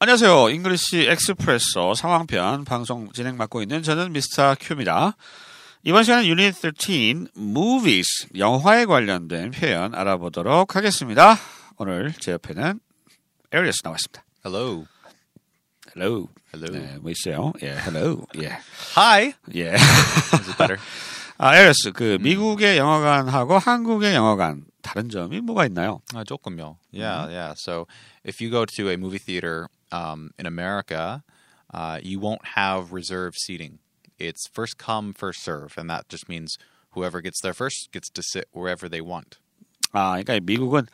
안녕하세요. 잉글리시 엑스프레소 상황편 방송 진행 맡고 있는 저는 미스터 큐입니다. 이번 시간은 유닛 13, Movies, 영화에 관련된 표현 알아보도록 하겠습니다. 오늘 제 옆에는 Arius 나왔습니다. Hello. Hello. Hello. 네, 뭐 있어요? 예, yeah, hello. 예. Yeah. Hi. 예. Yeah. Is it better? 아, Arius, 그 미국의 영화관하고 한국의 영화관 다른 점이 뭐가 있나요? 아, 조금요. Yeah, yeah. So if you go to a movie theater in America, you won't have reserved seating. It's first come, first serve, and that just means whoever gets there first gets to sit wherever they want. 아, 그러니까 미국은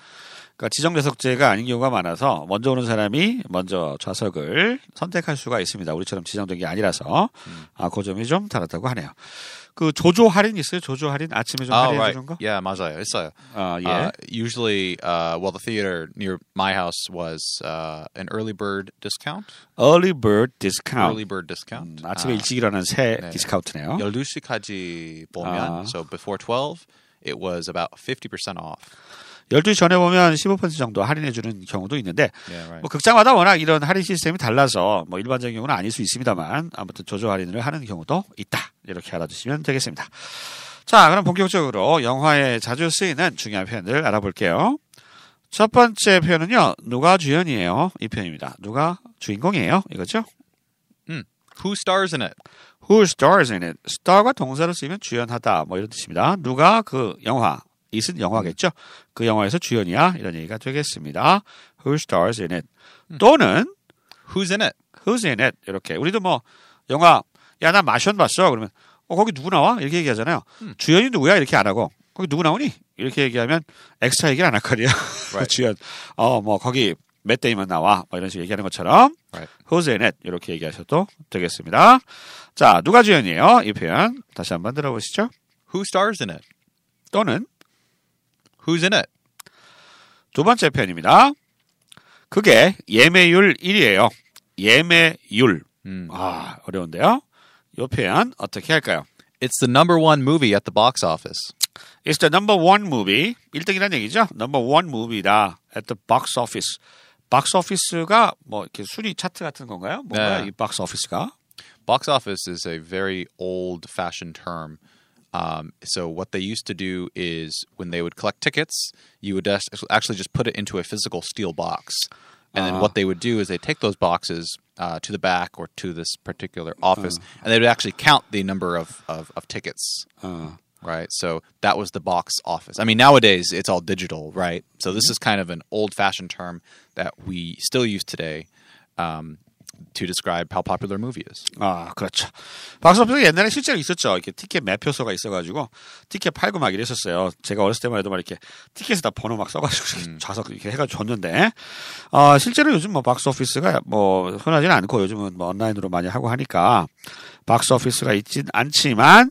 그러니까 지정좌석제가 아닌 경우가 많아서 먼저 오는 사람이 먼저 좌석을 선택할 수가 있습니다. 우리처럼 지정된 게 아니라서 아, 그 점이 좀 다르다고 하네요. 그 조조 할인 있어요? 조조 할인 아침에 좀 할인해 주는 거? Yeah, 맞아요. 있어요. Yeah. Usually, well, the theater near my house was an early bird discount. Early bird discount. Early bird discount. 아침에 일찍 일어나는 새 디스카운트네요. 12시까지 보면, so before 12, it was about 50% off. 12시 전에 보면 15% 정도 할인해주는 경우도 있는데 뭐 극장마다 워낙 이런 할인 시스템이 달라서 뭐 일반적인 경우는 아닐 수 있습니다만 아무튼 조조 할인을 하는 경우도 있다. 이렇게 알아주시면 되겠습니다. 자, 그럼 본격적으로 영화에 자주 쓰이는 중요한 표현들 알아볼게요. 첫 번째 표현은요. 누가 주연이에요? 이 표현입니다. 누가 주인공이에요? 이거죠? Who stars in it? Who stars in it? star가 동사로 쓰이면 주연하다. 뭐 이런 뜻입니다. 누가 그 영화. 이슨 영화겠죠. 그 영화에서 주연이야. 이런 얘기가 되겠습니다. Who stars in it? 또는 Who's in it? Who's in it? 이렇게 우리도 뭐 영화 야 나 마션 봤어. 그러면 거기 누구 나와? 이렇게 얘기하잖아요. 주연이 누구야? 이렇게 안 하고 거기 누구 나오니? 이렇게 얘기하면 엑스트라 얘기를 안 할 거예요. Right. 주연 뭐 거기 맷 데이먼 나와. 뭐 이런 식으로 얘기하는 것처럼 right. Who's in it? 이렇게 얘기하셔도 되겠습니다. 자, 누가 주연이에요? 이 표현 다시 한번 들어보시죠. Who stars in it? 또는 Who's in it? 두 번째 표현입니다. 그게 예매율 1이에요. 예매율. 아, 어려운데요. 이 표현 어떻게 할까요? It's the number one movie at the box office. It's the number one movie. 1등이라는 얘기죠. Number one movie다. At the box office. Box office가 뭐 이렇게 순위 차트 같은 건가요? 뭔가요? 네. 이 box office가? Box office is a very old-fashioned term. So what they used to do is when they would collect tickets, you would actually just put it into a physical steel box. And then what they would do is they'd take those boxes to the back or to this particular office, and they would actually count the number of tickets. Right? So that was the box office. I mean, nowadays it's all digital, right? So this is kind of an old-fashioned term that we still use today. To describe how popular a movie is. 아, 그렇죠. 박스오피스가 옛날에 실제로 있었죠. 이렇게 티켓 매표소가 있어가지고 티켓 팔고 막 이랬었어요. 제가 어렸을 때만 해도 막 이렇게 티켓에다 번호 막 써가지고 좌석 이렇게 해가지고 줬는데 실제로 요즘 뭐 박스오피스가 뭐 흔하진 않고 요즘은 뭐 온라인으로 많이 하고 하니까 박스오피스가 있진 않지만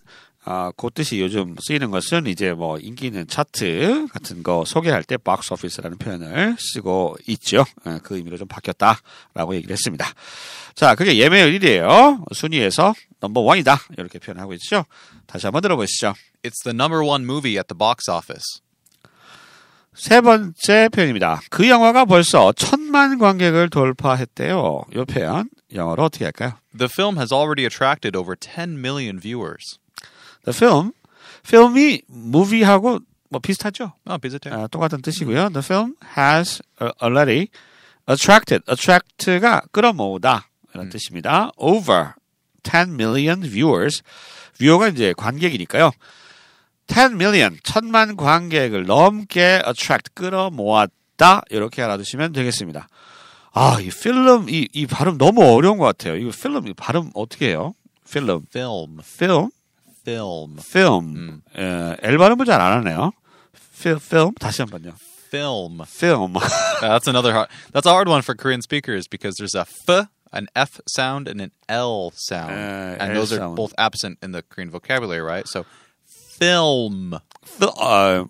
그 뜻이 요즘 쓰이는 것은 이제 뭐 인기 있는 차트 같은 거 소개할 때 박스 오피스라는 표현을 쓰고 있죠. 그 의미로 좀 바뀌었다라고 얘기를 했습니다. 자, 그게 예매율 1이에요. 순위에서 넘버 1이다. 이렇게 표현하고 있죠. 다시 한번 들어보시죠. It's the number one movie at the box office. 세 번째 표현입니다. 그 영화가 벌써 1,000만 관객을 돌파했대요. 이 표현 영어로 어떻게 할까요? The film has already attracted over 10 million viewers. The film, film이 movie하고 뭐 비슷하죠? 비슷해요. 똑같은 뜻이고요. The film has already attracted, attract가 끌어모으다 이런 뜻입니다. Over 10 million viewers, viewer가 이제 관객이니까요. 10 million, 1,000만 관객을 넘게 attract, 끌어모았다 이렇게 알아두시면 되겠습니다. 아, 이 film, 이 발음 너무 어려운 것 같아요. 이 film, 이 발음 어떻게 해요? Film, film, film. film. film. L 발음은 잘 안 하네요. film. 다시 한번요. film. That's another hard. That's a hard one for Korean speakers because there's a f, an f sound and an l sound. And those are both absent in the Korean vocabulary, right? So film. film.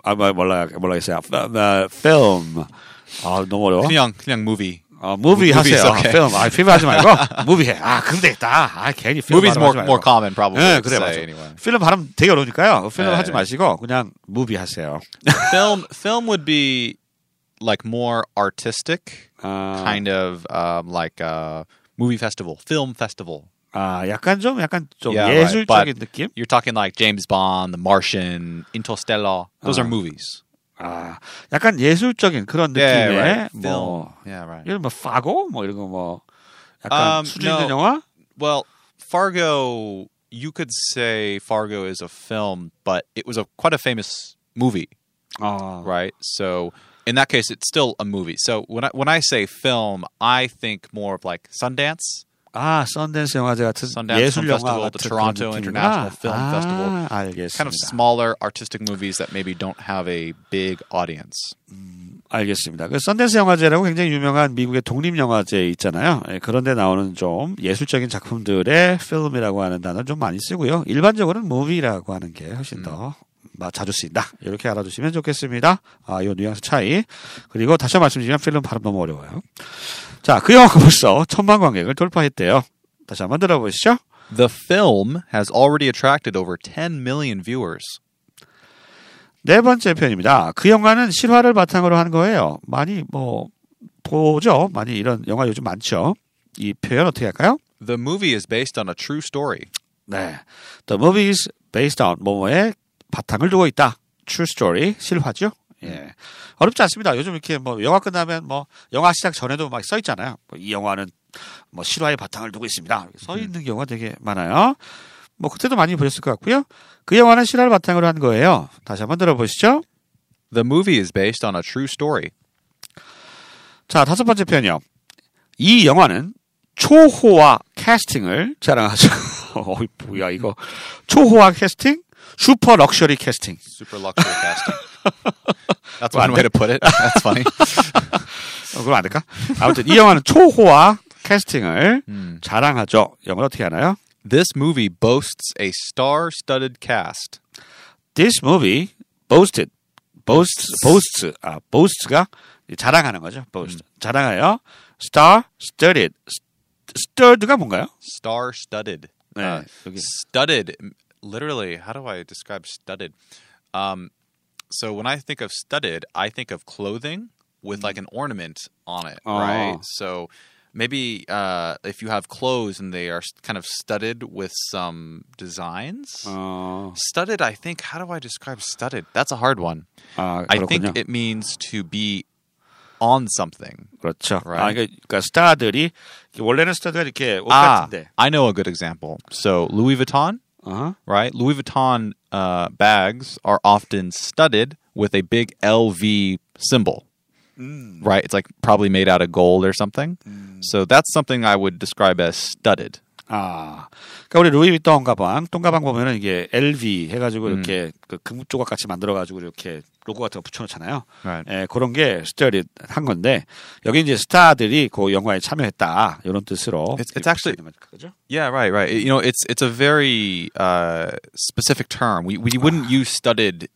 아, 너무 어려워. 그냥 movie. movie 하세요. Okay. film. 아, film 하지 말고 movie 해. 아, 근데 있다. 아, 괜히 film Movie's more common probably. 네, 그래 맞아요. Anyway. film 발음 되게 어려우니까요. film 네. 하지 마시고 그냥 movie 하세요. film would be like more artistic kind of like a movie festival, film festival. 약간 좀 yeah, 예술적인 right. 느낌? You're talking like James Bond, The Martian, Interstellar. Those are movies. 약간 예술적인 그런 yeah, 느낌의 right. 뭐, yeah, right. 예를 들면 Fargo 뭐 이런 거 뭐 약간 수준 있는 영화? Well, Fargo, you could say Fargo is a film, but it was quite a famous movie, right? So in that case, it's still a movie. So when I say film, I think more of like Sundance. Sundance 영화제 같은 예술 영화, the Toronto International Film Festival. 알겠습니다. Kind of smaller artistic movies that maybe don't have a big audience. 알겠습니다. 그 선댄스 영화제라고 굉장히 유명한 미국의 독립 영화제 있잖아요. 예, 그런데 나오는 좀 예술적인 작품들의 film이라고 하는 단어 좀 많이 쓰고요. 일반적으로는 movie라고 하는 게 훨씬 더 자주 쓰인다. 이렇게 알아두시면 좋겠습니다. 요 뉘앙스 차이. 그리고 다시 말씀드리면 필름 발음 너무 어려워요. 자, 그 영화가 벌써 1,000만 관객을 돌파했대요. 다시 한번 들어보시죠. The film has already attracted over 10 million viewers. 네 번째 편입니다. 그 영화는 실화를 바탕으로 한 거예요. 많이 뭐 보죠. 많이 이런 영화 요즘 많죠. 이 표현 어떻게 할까요? The movie is based on a true story. 네. The movie is based on 뭐뭐에 바탕을 두고 있다. True story, 실화죠. 예. 어렵지 않습니다. 요즘 이렇게 뭐 영화 끝나면 뭐 영화 시작 전에도 막 써 있잖아요. 이 영화는 뭐 실화에 바탕을 두고 있습니다. 써 있는 경우가 되게 많아요. 뭐 그때도 많이 보셨을 것 같고요. 그 영화는 실화를 바탕으로 한 거예요. 다시 한번 들어보시죠. The movie is based on a true story. 자, 다섯 번째 편이요. 이 영화는 초호화 캐스팅을 자랑하죠. 뭐야 이거. 초호화 캐스팅? 슈퍼 럭셔리 캐스팅. Super luxury casting. That's one way to put it. That's funny. 그럼 안 될까? 아무튼 이 영화는 초호화 캐스팅을 자랑하죠. 영어로 어떻게 하나요? This movie boasts a star-studded cast. This movie boasted. Boasts. boasts가 자랑하는 거죠. Boast. 자랑해요. Star-studded. Stud가 뭔가요? Star-studded. 네, studded. Literally, how do I describe studded? So when I think of studded, I think of clothing with like an ornament on it, right? So... Maybe if you have clothes and they are kind of studded with some designs. Studded, I think. How do I describe studded? That's a hard one. I think it means to be on something. 그렇죠. Right? 그러니까 스타들이 원래는 스타들이 이렇게 옷 같은데. I know a good example. So Louis Vuitton, right? Louis Vuitton bags are often studded with a big LV symbol. Right, it's like probably made out of gold or something. So that's something I would describe as studded. 그러니까 우리 루이비통 가방, 똥가방 보면은 이게 LV 해가지고 이렇게 그 금 조각 같이 만들어가지고 이렇게 로고 같은 거 붙여놓잖아요. Right. 예, 그런 게 studded 한 건데 여기 이제 스타들이 그 영화에 참여했다 이런 뜻으로. It's actually, yeah, right. You know, it's a very specific term. We wouldn't use studded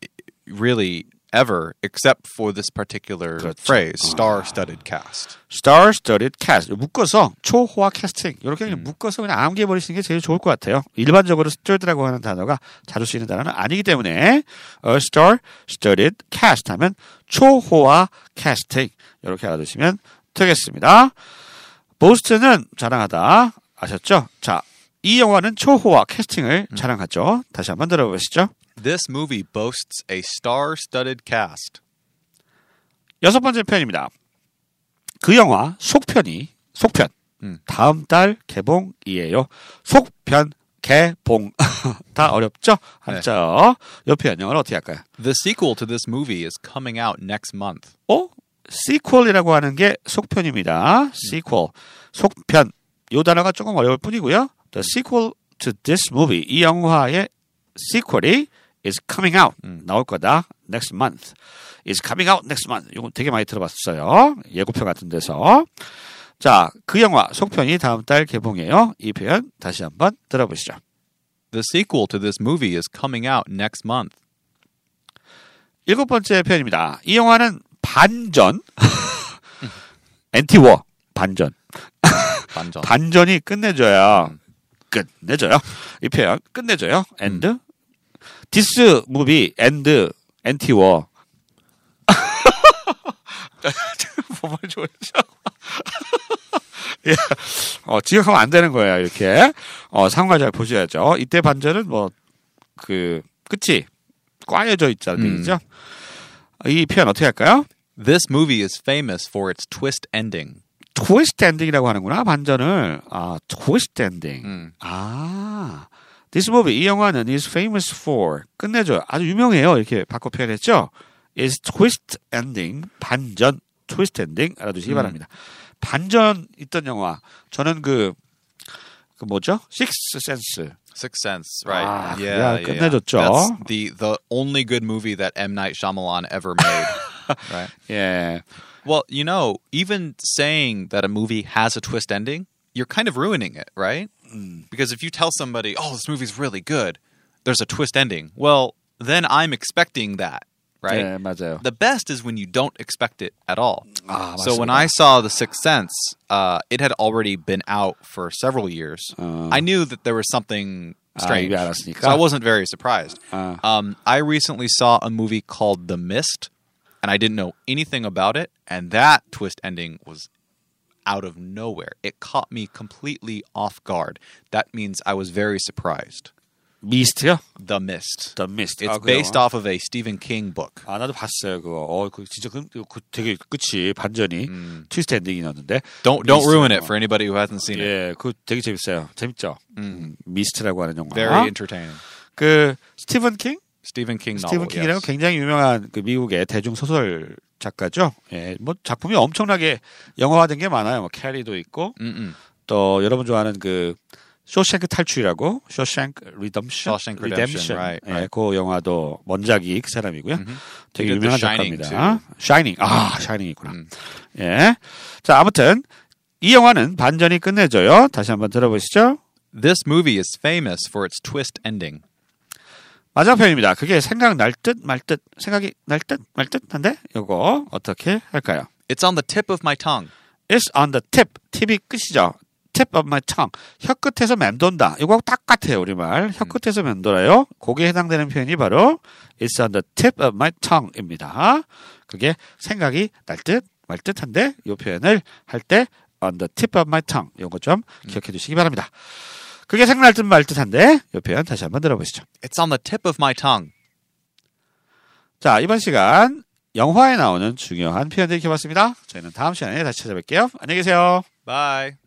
really. Ever, except for this particular phrase, star-studded cast. Star-studded cast. 묶어서 초호화 캐스팅. 이렇게 그냥 묶어서 그냥 암기해 버리시는 게 제일 좋을 것 같아요. 일반적으로 studded라고 하는 단어가 자주 쓰이는 단어는 아니기 때문에 star-studded cast 하면 초호화 캐스팅. 이렇게 알아두시면 되겠습니다. 보스트는 자랑하다. 아셨죠? 자, 이 영화는 초호화 캐스팅을 자랑하죠. 다시 한번 들어보시죠. This movie boasts a star-studded cast. 여섯 번째 편입니다. 그 영화 속편 다음 달 개봉이에요. 속편 개봉 다 어렵죠? 한자어. 옆에 영어는 어떻게 할까요? The sequel to this movie is coming out next month. sequel이라고 하는 게 속편입니다. sequel 속편 요 단어가 조금 어려울 뿐이고요. The sequel to this movie 이 영화의 sequel이 is coming out. 나올 거다. next month. is coming out next month. 이건 되게 많이 들어봤어요. 예고편 같은 데서. 자, 그 영화 속편이 다음 달 개봉해요. 이 표현 다시 한번 들어보시죠. The sequel to this movie is coming out next month. 일곱 번째 표현입니다. 이 영화는 반전. anti-war. 반전. 반전이 끝내줘요. 끝내줘요. 이 표현 끝내줘요. and This movie and anti-war. 몸을 조여서. 예. 지각하면 안 되는 거예요, 이렇게. 상황을 잘 보셔야죠. 이때 반전은 끝이 꽈여져 있다는 얘기죠. 이 표현 어떻게 할까요? This movie is famous for its twist ending. 트위스트 엔딩이라고 하는구나, 반전을. 아, 트위스트 엔딩. 아, this movie, 이 영화는 is famous for, 끝내줘요. 아주 유명해요. 이렇게 바꿔 표현했죠. is twist ending, 반전, 트위스트 엔딩 알아두시기 바랍니다. 반전 있던 영화, 저는 뭐죠? Sixth Sense. Sixth Sense, right? 아, yeah, 끝내줬죠. That's the only good movie that M Night Shyamalan ever made. Right? Yeah. Well, even saying that a movie has a twist ending, you're kind of ruining it, right? Because if you tell somebody, oh, this movie's really good, there's a twist ending. Well, then I'm expecting that, right? Yeah, 맞아요. The best is when you don't expect it at all. So when I saw The Sixth Sense, it had already been out for several years. I knew that there was something strange. So I wasn't very surprised. I recently saw a movie called The Mist. And I didn't know anything about it, and that twist ending was out of nowhere. It caught me completely off guard. That means I was very surprised. 미스트요? The Mist. The Mist. It's based off of a Stephen King book. 아, 나도 봤어요, 그거. 진짜 되게 끝이 반전이 트위스트 엔딩이 났는데. Don't ruin it for anybody who hasn't seen it. 예, 그거 되게 재밌어요. 재밌죠? 미스트라고 하는 영화. Very entertaining. 스티븐 킹? 스티븐 킹 노벨. 스티븐 킹이라고 굉장히 유명한 미국의 대중 소설 작가죠. 예, 작품이 엄청나게 영화화된 게 많아요. 캐리도 있고 또 여러분 좋아하는 쇼생크 탈출이라고 Shawshank Redemption. Right. 예, 그 영화도 원작이 그 사람이고요. 되게 유명한 작가입니다. Shining. 아, Shining이구나. 예. 자, 아무튼 이 영화는 반전이 끝내줘요. 다시 한번 들어보시죠. This movie is famous for its twist ending. 마지막 표현입니다. 그게 생각날 듯 말 듯, 생각이 날 듯 말 듯한데 이거 어떻게 할까요? It's on the tip of my tongue. It's on the tip. 팁이 끝이죠. Tip of my tongue. 혀끝에서 맴돈다. 이거하고 딱 같아요. 우리말. 혀끝에서 맴돌아요. 거기에 해당되는 표현이 바로 It's on the tip of my tongue입니다. 그게 생각이 날 듯 말 듯한데 이 표현을 할 때 on the tip of my tongue. 이거 좀 기억해 두시기 바랍니다. 그게 생각날 듯 말 듯한데 이 표현 다시 한번 들어보시죠. It's on the tip of my tongue. 자, 이번 시간 영화에 나오는 중요한 표현들 익혀봤습니다. 저희는 다음 시간에 다시 찾아뵐게요. 안녕히 계세요. Bye.